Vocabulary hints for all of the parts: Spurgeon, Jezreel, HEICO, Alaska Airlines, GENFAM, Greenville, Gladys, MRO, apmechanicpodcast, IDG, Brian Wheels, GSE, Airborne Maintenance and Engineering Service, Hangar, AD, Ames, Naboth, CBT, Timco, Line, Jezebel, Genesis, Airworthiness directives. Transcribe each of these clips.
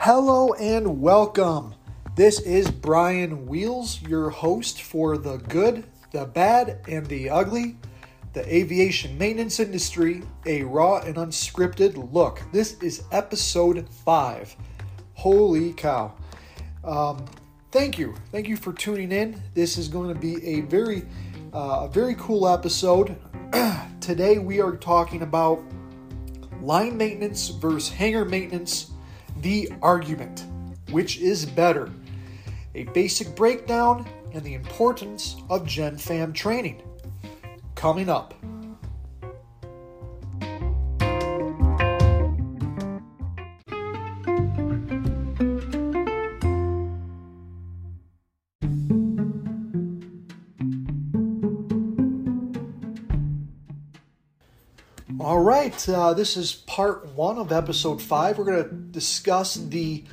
Hello and welcome. This is Brian Wheels, your host for the good, the bad, and the ugly, the aviation maintenance industry, a raw and unscripted look. This is episode 5. Holy cow. Thank you for tuning in. This is going to be a very cool episode. Today we are talking about line maintenance versus hangar maintenance, the argument, which is better, a basic breakdown, and the importance of GenFam training, coming up. All right, this is part 1 of episode 5. We're going to discuss the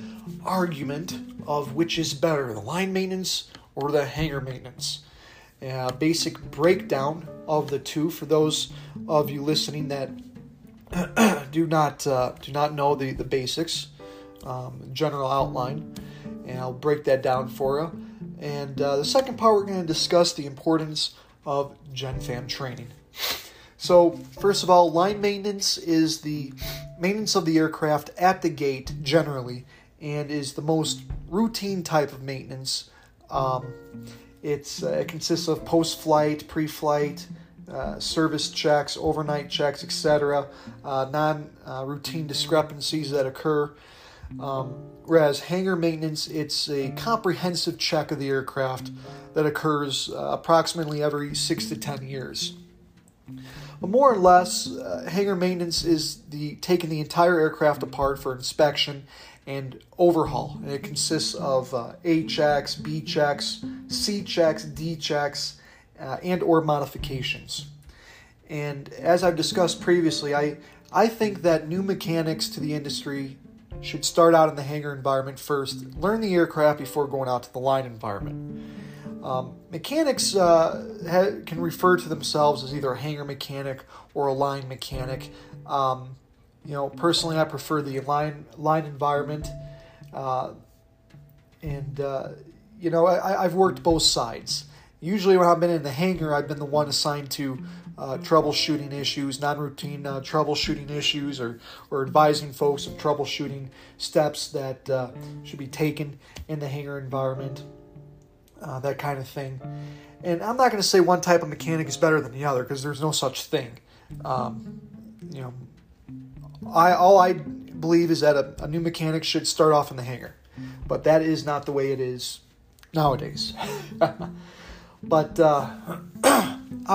argument of which is better, the line maintenance or the hangar maintenance. Basic breakdown of the two for those of you listening that do not know the basics, general outline, and I'll break that down for you. And the second part, we're going to discuss the importance of GenFam training. So, first of all, line maintenance is the maintenance of the aircraft at the gate generally, and is the most routine type of maintenance. It consists of post-flight, pre-flight, service checks, overnight checks, etc. Non-routine discrepancies that occur. Whereas hangar maintenance, it's a comprehensive check of the aircraft that occurs approximately every 6 to 10 years. But more or less, hangar maintenance is taking the entire aircraft apart for inspection and overhaul. And it consists of A checks, B checks, C checks, D checks, and or modifications. And as I've discussed previously, I think that new mechanics to the industry should start out in the hangar environment first, learn the aircraft before going out to the line environment. Mechanics can refer to themselves as either a hangar mechanic or a line mechanic. Personally, I prefer the line environment, I've worked both sides. Usually, when I've been in the hangar, I've been the one assigned to troubleshooting issues, non-routine troubleshooting issues, or advising folks of troubleshooting steps that should be taken in the hangar environment. That kind of thing. And I'm not going to say one type of mechanic is better than the other, because there's no such thing. I believe is that a new mechanic should start off in the hangar, but that is not the way it is nowadays. But I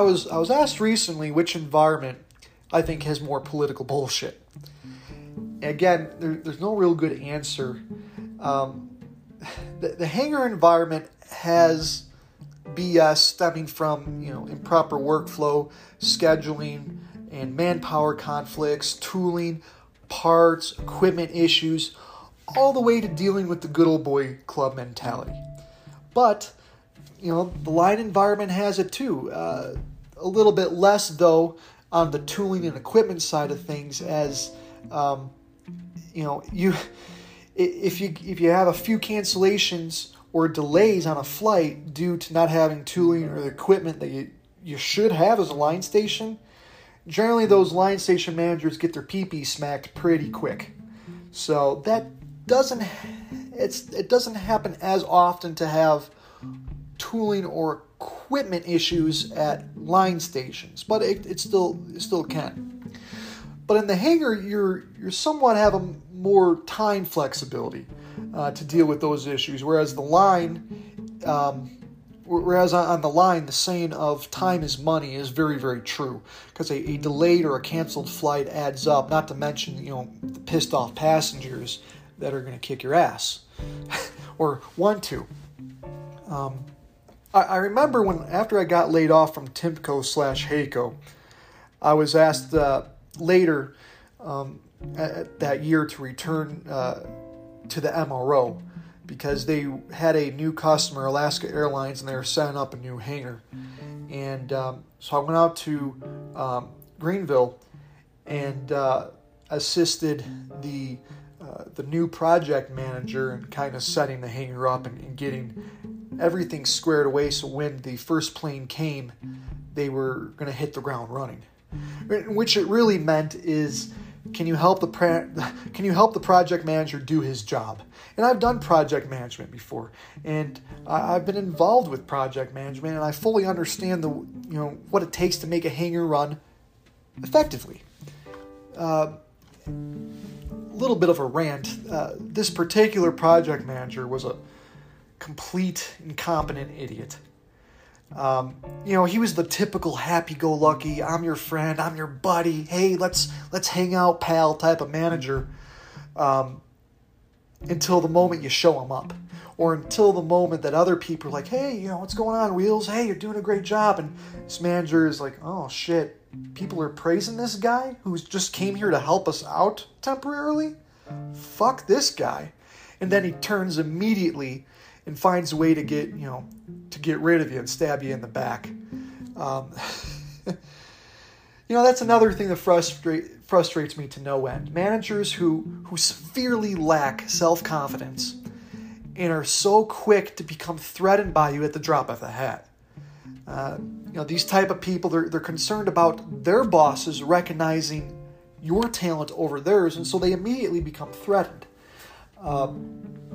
was asked recently which environment I think has more political bullshit. Again, there's no real good answer. The hangar environment has BS stemming from improper workflow, scheduling, and manpower conflicts, tooling, parts, equipment issues, all the way to dealing with the good old boy club mentality. But the line environment has it too. A little bit less though on the tooling and equipment side of things, as if you have a few cancellations or delays on a flight due to not having tooling or the equipment that you should have as a line station, generally those line station managers get their pee-pee smacked pretty quick. So it doesn't happen as often to have tooling or equipment issues at line stations, but it still can. But in the hangar, you're somewhat have a more time flexibility to deal with those issues, whereas on the line, the saying of time is money is very, very true, because a delayed or a canceled flight adds up, not to mention the pissed off passengers that are going to kick your ass or want to. I remember after I got laid off from Timco /HEICO, I was asked later that year to return to the MRO, because they had a new customer, Alaska Airlines, and they were setting up a new hangar. And so I went out to Greenville and assisted the the new project manager and kind of setting the hangar up and getting everything squared away so when the first plane came, they were going to hit the ground running. Which it really meant is, can you help the project manager do his job? And I've done project management before, and I've been involved with project management, and I fully understand what it takes to make a hangar run effectively. Little bit of a rant. This particular project manager was a complete incompetent idiot. He was the typical happy-go-lucky, I'm your friend, I'm your buddy, hey, let's hang out, pal, type of manager, until the moment you show him up, or until the moment that other people are like, hey, what's going on, Wheels? Hey, you're doing a great job. And this manager is like, oh, shit, people are praising this guy who just came here to help us out temporarily? Fuck this guy. And then he turns immediately and finds a way to get rid of you and stab you in the back. That's another thing that frustrates me to no end. Managers who severely lack self-confidence and are so quick to become threatened by you at the drop of the hat. These type of people, they're concerned about their bosses recognizing your talent over theirs, and so they immediately become threatened. I'll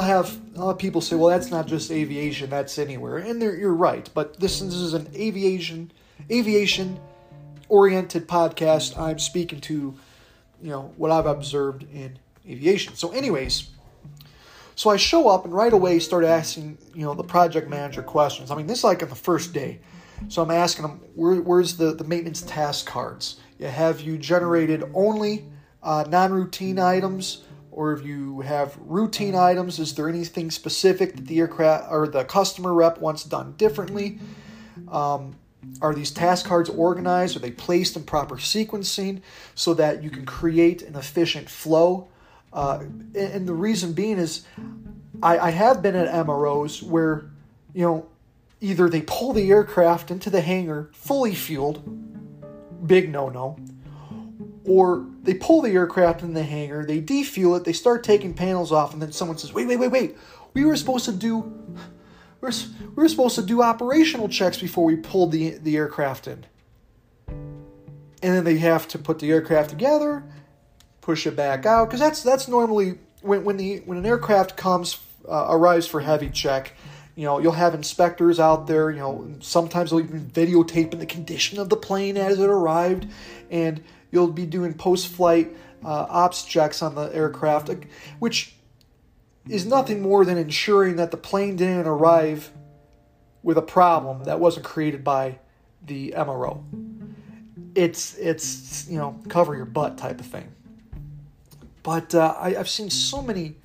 have people say, well, that's not just aviation, that's anywhere. And you're right, but this is an aviation-oriented podcast. I'm speaking to, what I've observed in aviation. So anyways, so I show up and right away start asking, the project manager questions. I mean, this is like on the first day. So I'm asking them, where's the maintenance task cards? Have you generated only non-routine items? Or if you have routine items, is there anything specific that the aircraft or the customer rep wants done differently? Are these task cards organized? Are they placed in proper sequencing so that you can create an efficient flow? And the reason being is I have been at MROs where, either they pull the aircraft into the hangar fully fueled, big no-no, or they pull the aircraft in the hangar, they defuel it, they start taking panels off, and then someone says, wait. We were supposed to do operational checks before we pulled the aircraft in. And then they have to put the aircraft together, push it back out, because that's normally when an aircraft arrives for heavy check, you'll have inspectors out there, sometimes they'll even videotape the condition of the plane as it arrived, and you'll be doing post-flight ops checks on the aircraft, which is nothing more than ensuring that the plane didn't arrive with a problem that wasn't created by the MRO. It's cover your butt type of thing. But I've seen so many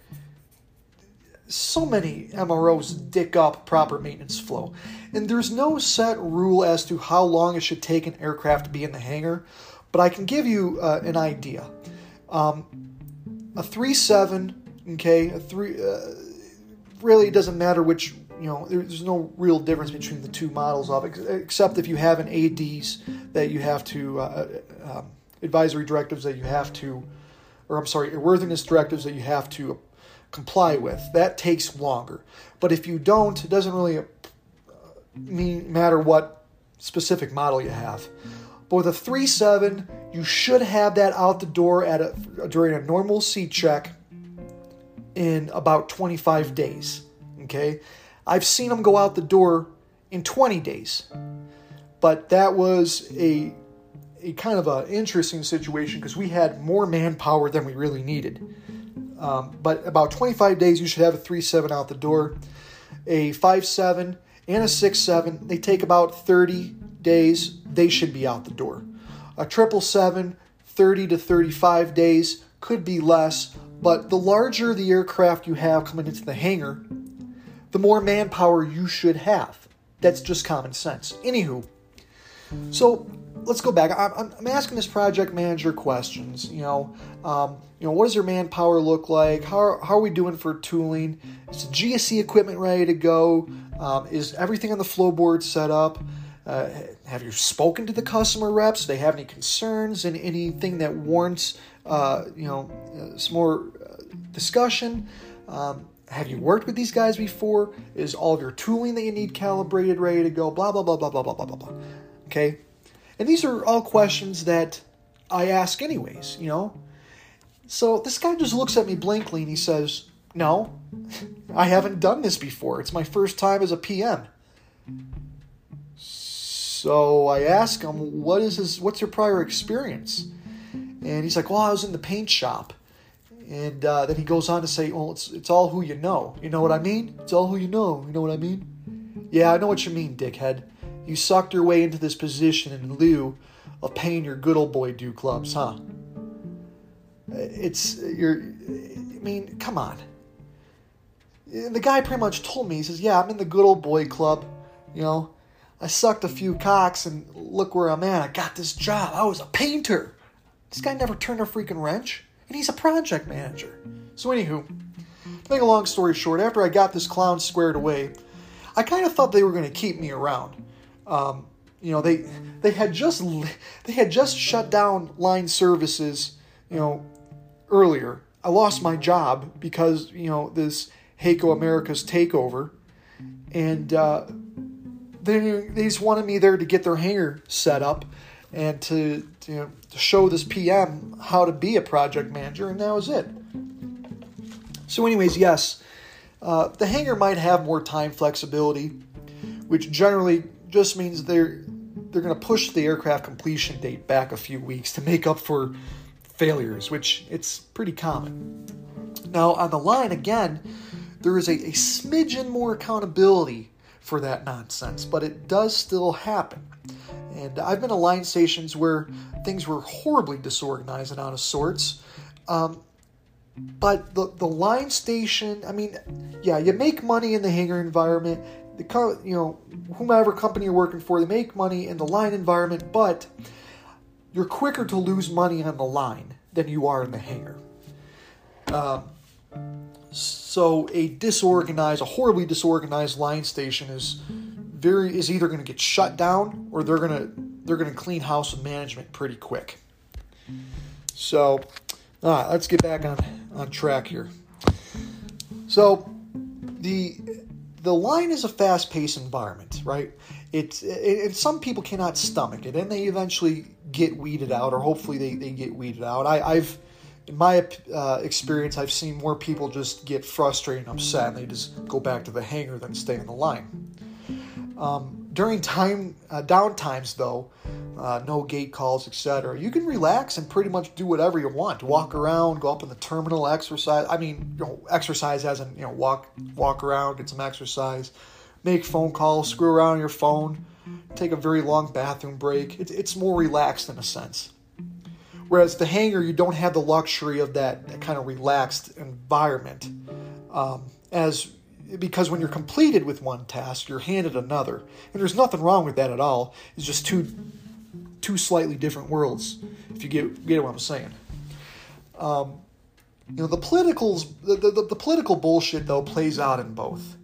MROs dick up proper maintenance flow. And there's no set rule as to how long it should take an aircraft to be in the hangar. But I can give you an idea. A 3.7, okay, really it doesn't matter which, there's no real difference between the two models of it, except if you have an ADs that you have to, advisory directives that you have to, airworthiness directives that you have to comply with. That takes longer. But if you don't, it doesn't really matter what specific model you have. But with a 3.7, you should have that out the door during a normal C check in about 25 days, okay? I've seen them go out the door in 20 days, but that was a kind of an interesting situation because we had more manpower than we really needed. But about 25 days, you should have a 3.7 out the door. A 5.7 and a 6.7, they take about 30 days, they should be out the door. A 777, 30 to 35 days, could be less, but the larger the aircraft you have coming into the hangar, the more manpower you should have. That's just common sense. Anywho, so let's go back. I'm asking this project manager questions. What does your manpower look like? How are we doing for tooling? Is the GSE equipment ready to go? Is everything on the flow board set up? Have you spoken to the customer reps? Do they have any concerns and anything that warrants some more discussion. Have you worked with these guys before? Is all of your tooling that you need calibrated, ready to go? Blah, blah, blah, blah, blah, blah, blah, blah, blah. Okay? And these are all questions that I ask anyways, you know? So this guy just looks at me blankly and he says, no, I haven't done this before. It's my first time as a PM. So I ask him, what's your prior experience? And he's like, well, I was in the paint shop. And then he goes on to say, well, it's all who you know. You know what I mean? It's all who you know. You know what I mean? Yeah, I know what you mean, dickhead. You sucked your way into this position in lieu of paying your good old boy due clubs, huh? Come on. And the guy pretty much told me, he says, yeah, I'm in the good old boy club. You know, I sucked a few cocks and look where I'm at. I got this job. I was a painter. This guy never turned a freaking wrench. And he's a project manager. So anywho, to make a long story short, after I got this clown squared away, I kind of thought they were going to keep me around. They had just shut down line services, you know, earlier. I lost my job because, you know, this HEICO America's takeover. And they just wanted me there to get their hangar set up and to show this PM how to be a project manager, and that was it. So anyways, yes, the hangar might have more time flexibility, which generally just means they're going to push the aircraft completion date back a few weeks to make up for failures, which it's pretty common. Now, on the line, again, there is a smidgen more accountability for that nonsense, but it does still happen. And I've been to line stations where things were horribly disorganized and out of sorts. But the line station, you make money in the hangar environment. Whomever company you're working for, they make money in the line environment, but you're quicker to lose money on the line than you are in the hangar. So a horribly disorganized line station is either going to get shut down or they're going to clean house with management pretty quick. So, all right, let's get back on track here. So, the line is a fast-paced environment, right? It's some people cannot stomach it, and they eventually get weeded out, or hopefully they get weeded out. In my experience, I've seen more people just get frustrated and upset, and they just go back to the hangar than stay on the line. During downtimes though, no gate calls, etc., you can relax and pretty much do whatever you want. Walk around, go up in the terminal, exercise. Exercise as in, walk around, get some exercise, make phone calls, screw around on your phone, take a very long bathroom break. It's more relaxed in a sense. Whereas the hangar, you don't have the luxury of that kind of relaxed environment, because when you're completed with one task, you're handed another. And there's nothing wrong with that at all. It's just two slightly different worlds, if you get what I'm saying. The political bullshit, though, plays out in both.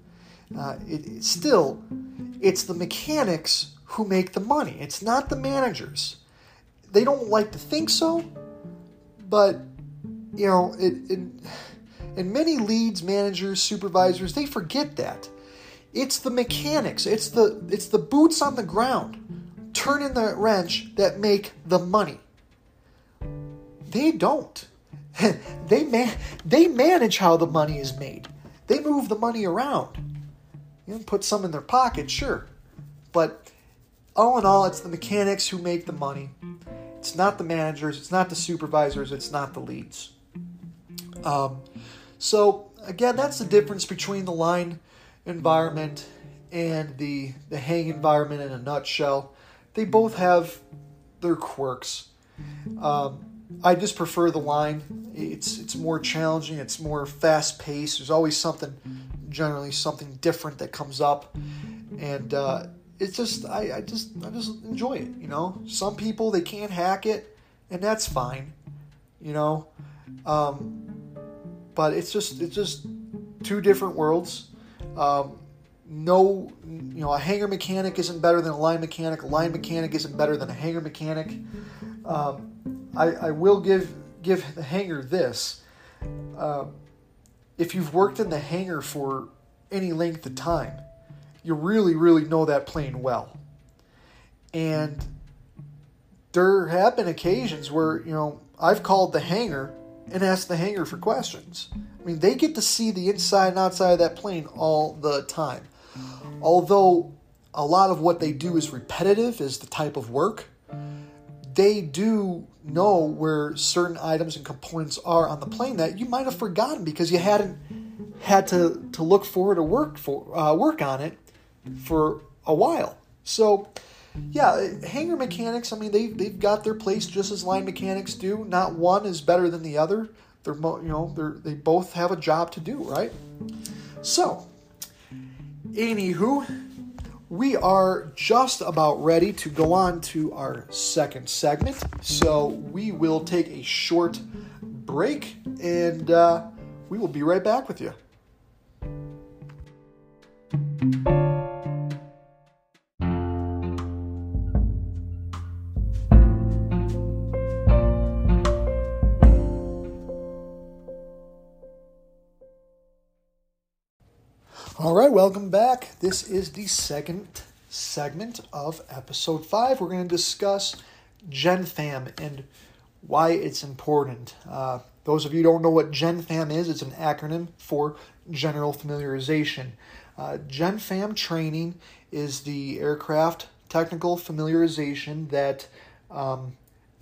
It's the mechanics who make the money. It's not the managers. They don't like to think so, but, And many leads, managers, supervisors, they forget that. It's the mechanics. It's the boots on the ground, turning the wrench, that make the money. They don't. They manage how the money is made. They move the money around. You can put some in their pocket, sure. But all in all, it's the mechanics who make the money. It's not the managers. It's not the supervisors. It's not the leads. So, again, that's the difference between the line environment and the hang environment in a nutshell. They both have their quirks. I just prefer the line. It's more challenging. It's more fast-paced. There's always generally something different that comes up. And I just enjoy it, Some people, they can't hack it, and that's fine, But it's just two different worlds. A hangar mechanic isn't better than a line mechanic. A line mechanic isn't better than a hangar mechanic. I will give give the hangar this. If you've worked in the hangar for any length of time, you really, really know that plane well. And there have been occasions where, you know, I've called the hangar and asked the hangar for questions. I mean, they get to see the inside and outside of that plane all the time. Although a lot of what they do is repetitive, is the type of work, they do know where certain items and components are on the plane that you might have forgotten because you hadn't had to look forward or work on it for a while. So, yeah, hangar mechanics, I mean, they've got their place just as line mechanics do. Not one is better than the other. They both have a job to do, right? So, anywho, we are just about ready to go on to our second segment. So we will take a short break, and we will be right back with you. All right, welcome back. This is the second segment of episode 5. We're going to discuss GENFAM and why it's important. Those of you who don't know what GENFAM is, it's an acronym for General Familiarization. GENFAM training is the aircraft technical familiarization that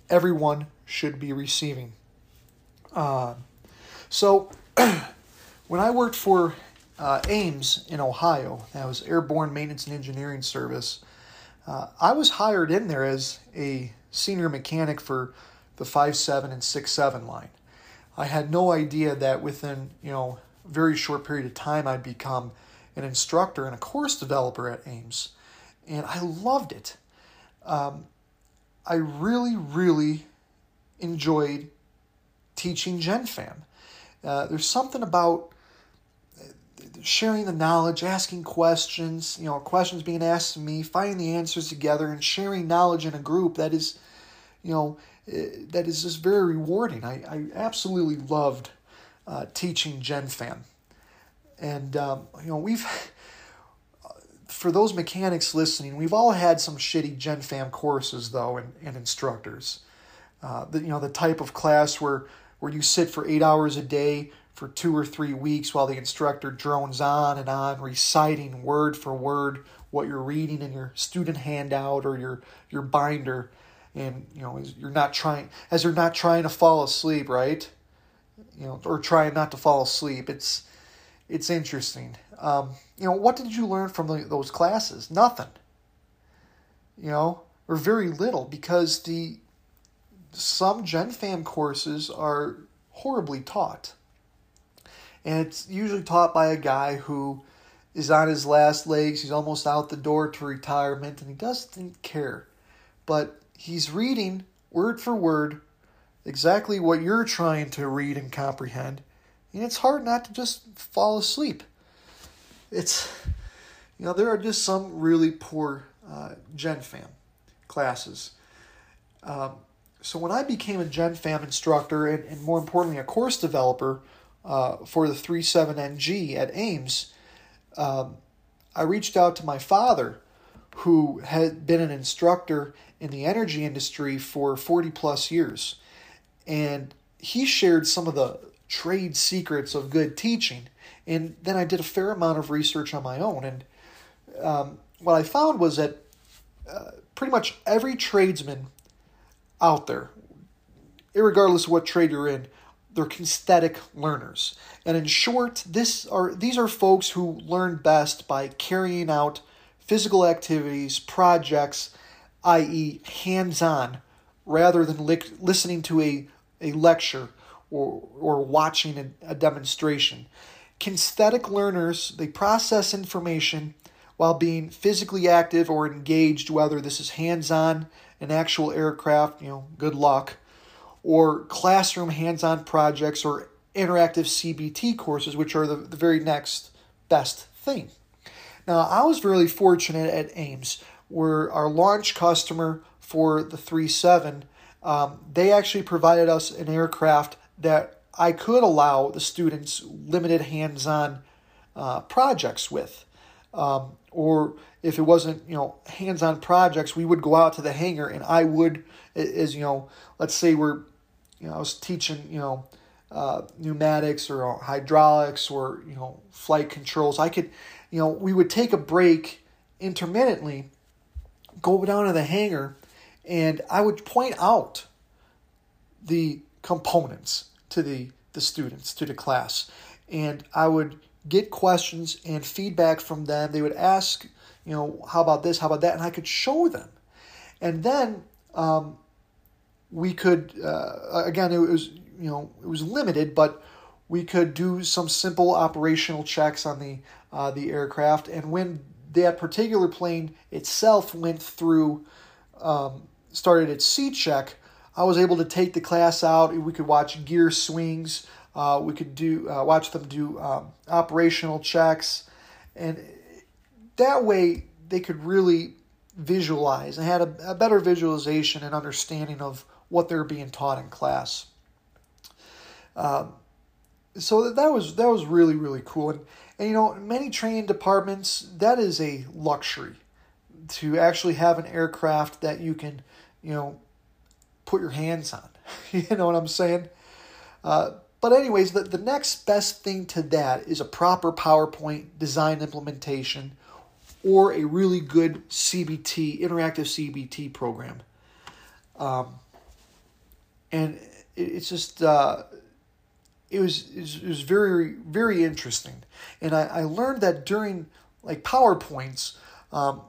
everyone should be receiving. So when I worked for Ames in Ohio, that was Airborne Maintenance and Engineering Service, I was hired in there as a senior mechanic for the 5.7 and 6.7 line. I had no idea that within, a very short period of time, I'd become an instructor and a course developer at Ames, and I loved it. I really, really enjoyed teaching GenFam. There's something about sharing the knowledge, asking questions, questions being asked to me, finding the answers together, and sharing knowledge in a group that is, that is just very rewarding. I absolutely loved teaching GenFam. And, for those mechanics listening, we've all had some shitty GenFam courses, though, and instructors. The type of class where you sit for 8 hours a day for 2 or 3 weeks while the instructor drones on and on, reciting word for word what you're reading in your student handout or your binder, and you're not trying to fall asleep, right? Or trying not to fall asleep. It's interesting. What did you learn from those classes? Nothing. Or very little, because some GenFam courses are horribly taught. And it's usually taught by a guy who is on his last legs. He's almost out the door to retirement, and he doesn't care. But he's reading word for word exactly what you're trying to read and comprehend. And it's hard not to just fall asleep. There are just some really poor GenFam classes. So when I became a GenFam instructor and more importantly, a course developer, for the 37NG at Ames, I reached out to my father, who had been an instructor in the energy industry for 40 plus years. And he shared some of the trade secrets of good teaching. And then I did a fair amount of research on my own. And what I found was that pretty much every tradesman out there, irregardless of what trade you're in, they're kinesthetic learners. And in short, these are folks who learn best by carrying out physical activities, projects, i.e. hands-on, rather than listening to a lecture or watching a demonstration. Kinesthetic learners, they process information while being physically active or engaged, whether this is hands-on, an actual aircraft, good luck, or classroom hands-on projects or interactive CBT courses, which are the very next best thing. Now, I was really fortunate at Ames, where our launch customer for the 37 They actually provided us an aircraft that I could allow the students limited hands-on projects with. Or if it wasn't, hands-on projects, we would go out to the hangar and I would, let's say I was teaching, pneumatics or hydraulics or, flight controls. I could, we would take a break intermittently, go down to the hangar, and I would point out the components to the students, to the class. And I would get questions and feedback from them. They would ask, how about this? How about that? And I could show them. And then we could, again, it was limited, but we could do some simple operational checks on the aircraft. And when that particular plane itself went through, started its C check, I was able to take the class out. We could watch gear swings. We could watch them do operational checks. And that way they could really visualize and had a better visualization and understanding of what they're being taught in class. So that was really, really cool. And in many training departments, that is a luxury to actually have an aircraft that you can, put your hands on. You know what I'm saying? But anyways, the next best thing to that is a proper PowerPoint design implementation or a really good CBT, interactive CBT program. And it's just... It was very, very interesting. And I learned that during PowerPoints,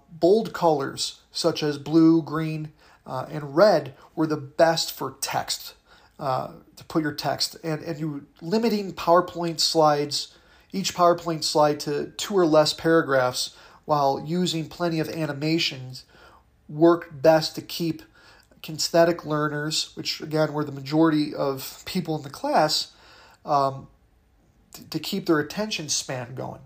bold colors such as blue, green, and red were the best for text, to put your text. And you were limiting PowerPoint slides, each PowerPoint slide to 2 or less paragraphs while using plenty of animations worked best to keep kinesthetic learners, which again were the majority of people in the class, to keep their attention span going.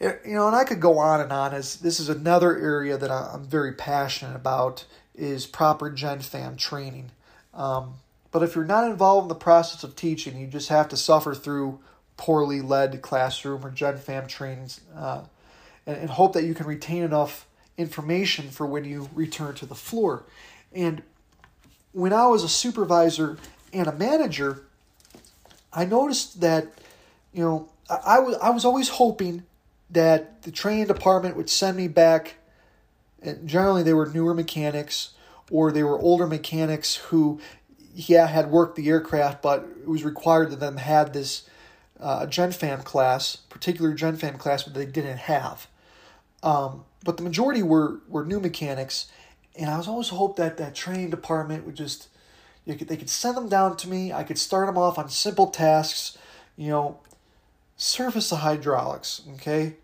And I could go on and on, as this is another area that I'm very passionate about, is proper GenFam training. But if you're not involved in the process of teaching, you just have to suffer through poorly led classroom or GenFam trainings and hope that you can retain enough information for when you return to the floor. And when I was a supervisor and a manager, I noticed that, I was always hoping that the training department would send me back, and generally they were newer mechanics or they were older mechanics who, had worked the aircraft, but it was required that them had this GenFam class, particular GenFam class, but they didn't have. But the majority were new mechanics, and I was always hoped that that training department would just... They could send them down to me. I could start them off on simple tasks, surface the hydraulics, okay?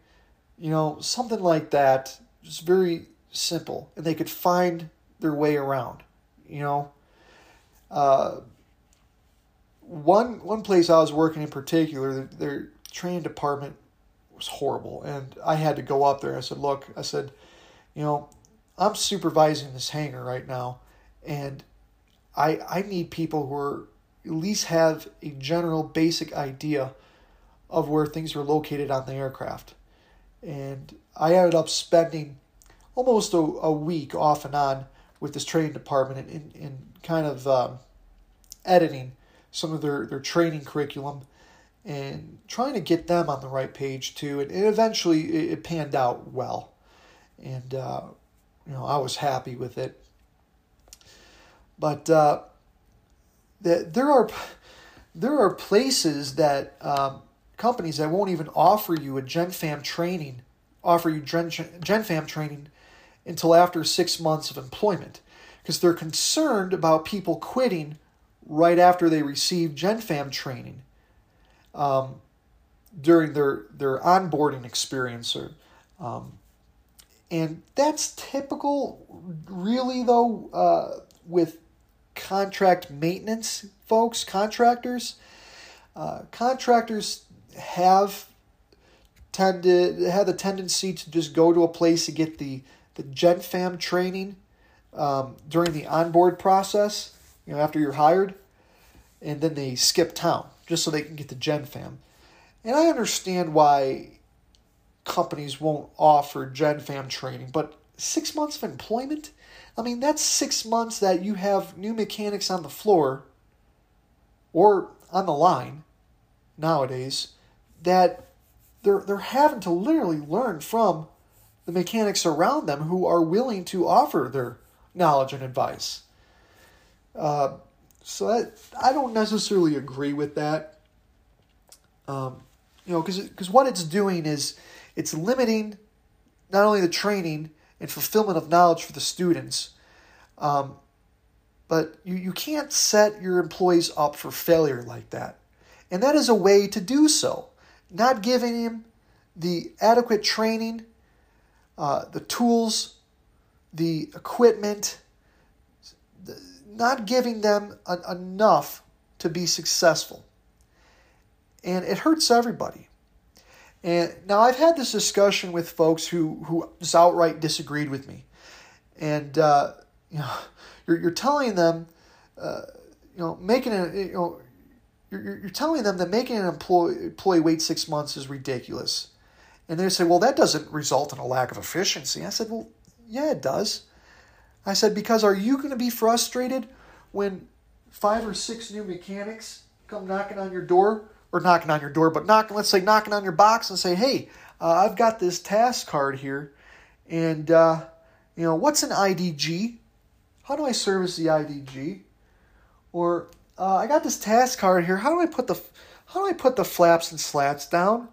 Something like that, just very simple. And they could find their way around, One place I was working in particular, their training department was horrible. And I had to go up there. I said, look, I'm supervising this hangar right now, and I need people who are, at least have a general basic idea of where things are located on the aircraft. And I ended up spending almost a week off and on with this training department and kind of editing some of their training curriculum and trying to get them on the right page too. And eventually it panned out well. And, I was happy with it. But there are places that companies that won't even offer you a GenFam training, GenFam training until after 6 months of employment, because they're concerned about people quitting right after they receive GenFam training during their onboarding experience or. And that's typical, really though, with contract maintenance folks, contractors. Contractors have the tendency to just go to a place to get the GenFam training during the onboard process, you know, after you're hired, and then they skip town just so they can get the GenFam. And I understand why companies won't offer GenFam training, but 6 months of employment? I mean, that's 6 months that you have new mechanics on the floor or on the line nowadays that they're having to literally learn from the mechanics around them who are willing to offer their knowledge and advice. So that, I don't necessarily agree with that. You know, because what it's doing is it's limiting not only the training and fulfillment of knowledge for the students, but you can't set your employees up for failure like that. And that is a way to do so. Not giving him the adequate training, the tools, the equipment, not giving them enough to be successful. And it hurts everybody. And now I've had this discussion with folks who just outright disagreed with me. And you know, you're telling them, you know, making it, you know, you're telling them that making an employee wait 6 months is ridiculous. And they say, well, that doesn't result in a lack of efficiency. I said, well, yeah, it does. I said, because are you going to be frustrated when 5 or 6 new mechanics come knocking on your door, or knocking on your door, but knocking on your box and say, hey, I've got this task card here, and, you know, what's an IDG? How do I service the IDG? Or... I got this task card here. How do I put the flaps and slats down?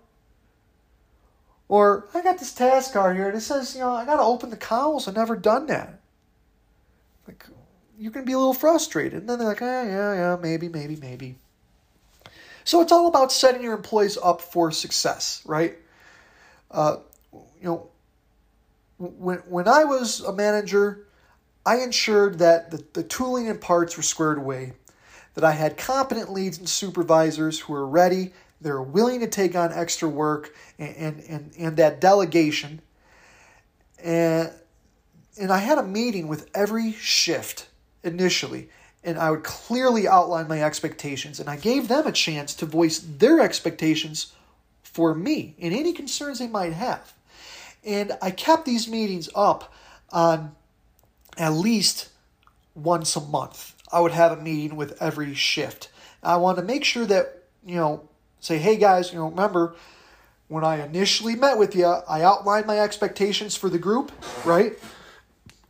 Or I got this task card here, and it says, you know, I got to open the cowls. I've never done that. Like, you can be a little frustrated. And then they're like, yeah, maybe. So it's all about setting your employees up for success, right? You know, when I was a manager, I ensured that the tooling and parts were squared away, that I had competent leads and supervisors who are ready, they're willing to take on extra work and that delegation. And I had a meeting with every shift initially, and I would clearly outline my expectations, and I gave them a chance to voice their expectations for me and any concerns they might have. And I kept these meetings up on at least once a month. I would have a meeting with every shift. I want to make sure that, you know, say, hey guys, you know, remember when I initially met with you, I outlined my expectations for the group, right?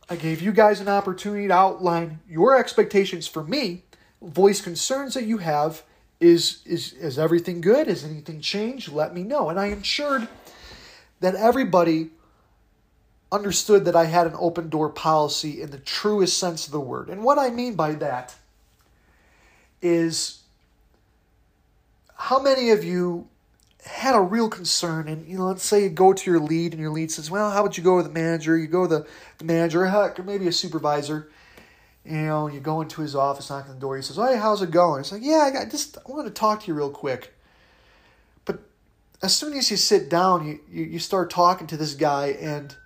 I gave you guys an opportunity to outline your expectations for me, voice concerns that you have. Is everything good? Is anything changed? Let me know. And I ensured that everybody understood that I had an open door policy in the truest sense of the word. And what I mean by that is, how many of you had a real concern, and, you know, let's say you go to your lead and your lead says, well, how would you go with the manager? You go with the manager, heck, or maybe a supervisor, you know, you go into his office, knock on the door, he says, hey, how's it going? It's like, yeah, I wanted to talk to you real quick. But as soon as you sit down, you start talking to this guy, and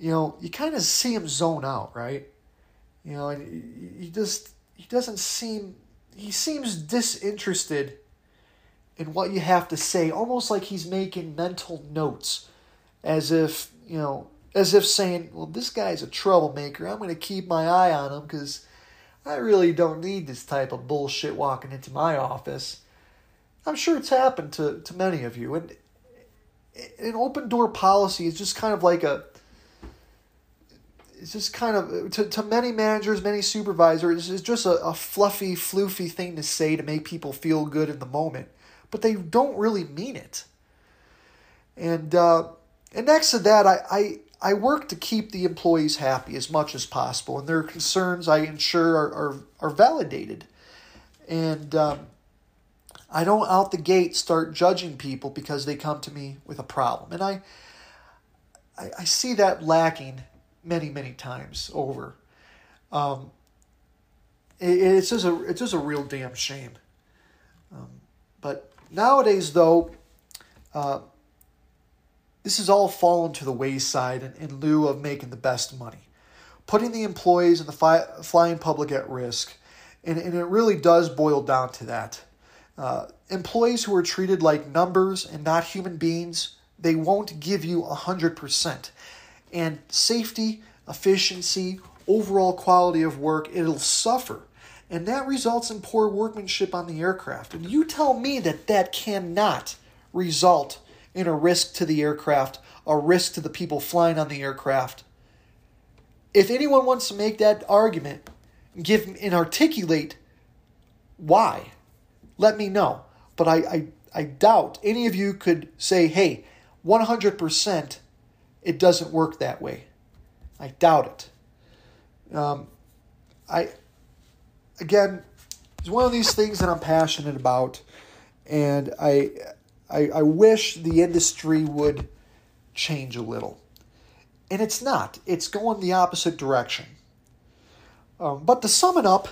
you know, you kind of see him zone out, right? You know, and he seems disinterested in what you have to say, almost like he's making mental notes, as if saying, well, this guy's a troublemaker. I'm going to keep my eye on him because I really don't need this type of bullshit walking into my office. I'm sure it's happened to many of you. And an open door policy is just kind of like to many managers, many supervisors, it's just a fluffy, floofy thing to say to make people feel good in the moment. But they don't really mean it. And next to that, I work to keep the employees happy as much as possible. And their concerns, I ensure, are validated. And I don't out the gate start judging people because they come to me with a problem. And I see that lacking many times over. It's just a real damn shame. But nowadays, though, this has all fallen to the wayside in lieu of making the best money. putting the employees and the flying public at risk. And it really does boil down to that. Employees who are treated like numbers and not human beings, they won't give you 100%. And safety, efficiency, overall quality of work, it'll suffer. And that results in poor workmanship on the aircraft. And you tell me that that cannot result in a risk to the aircraft, a risk to the people flying on the aircraft. If anyone wants to make that argument, give and articulate why. Let me know. But I doubt any of you could say, hey, 100%, it doesn't work that way. I doubt it. Again, it's one of these things that I'm passionate about, and I wish the industry would change a little. And it's not. It's going the opposite direction. But to sum it up,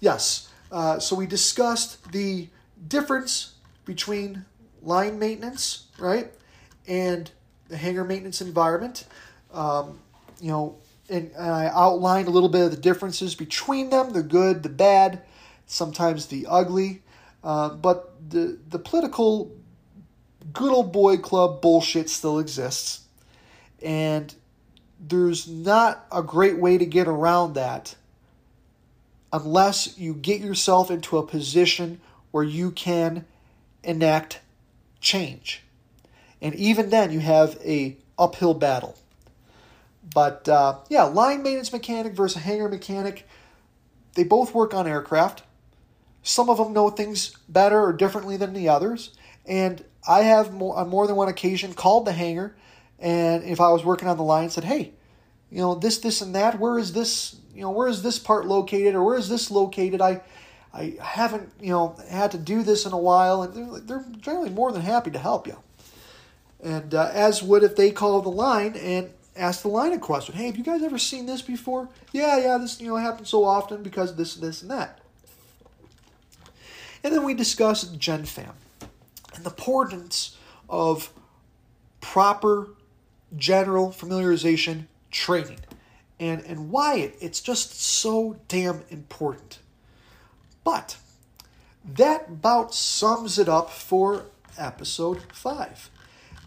yes. So we discussed the difference between line maintenance, right, and the hangar maintenance environment. And I outlined a little bit of the differences between them, the good, the bad, sometimes the ugly. But the political good old boy club bullshit still exists. And there's not a great way to get around that unless you get yourself into a position where you can enact change. And even then, you have an uphill battle. But, line maintenance mechanic versus hangar mechanic, they both work on aircraft. Some of them know things better or differently than the others. And I have, on more than one occasion, called the hangar, and if I was working on the line, said, hey, this and that, where is this part located, or where is this located? I haven't, had to do this in a while, and they're generally more than happy to help you. And as would if they call the line and ask the line a question. Hey, have you guys ever seen this before? Yeah, this, happens so often because of this, and that. And then we discuss GenFam and the importance of proper general familiarization training and why it's just so damn important. But that about sums it up for episode 5.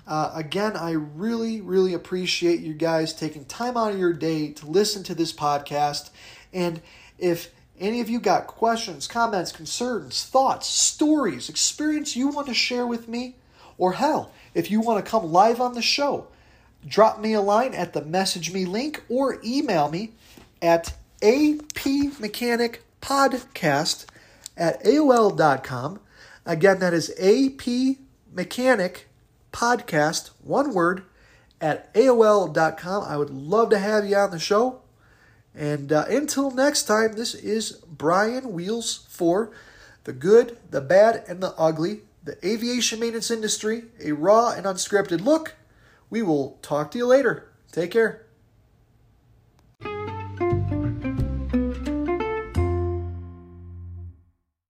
Again, I really, really appreciate you guys taking time out of your day to listen to this podcast. And if any of you got questions, comments, concerns, thoughts, stories, experience you want to share with me, or hell, if you want to come live on the show, drop me a line at the message me link or email me at apmechanicpodcast@aol.com. Again, that is apmechanicpodcast, one word, at aol.com. I would love to have you on the show. And until next time, this is Brian Wheels for The Good, the Bad, and the Ugly, the aviation maintenance industry, a raw and unscripted look. We will talk to you later. Take care.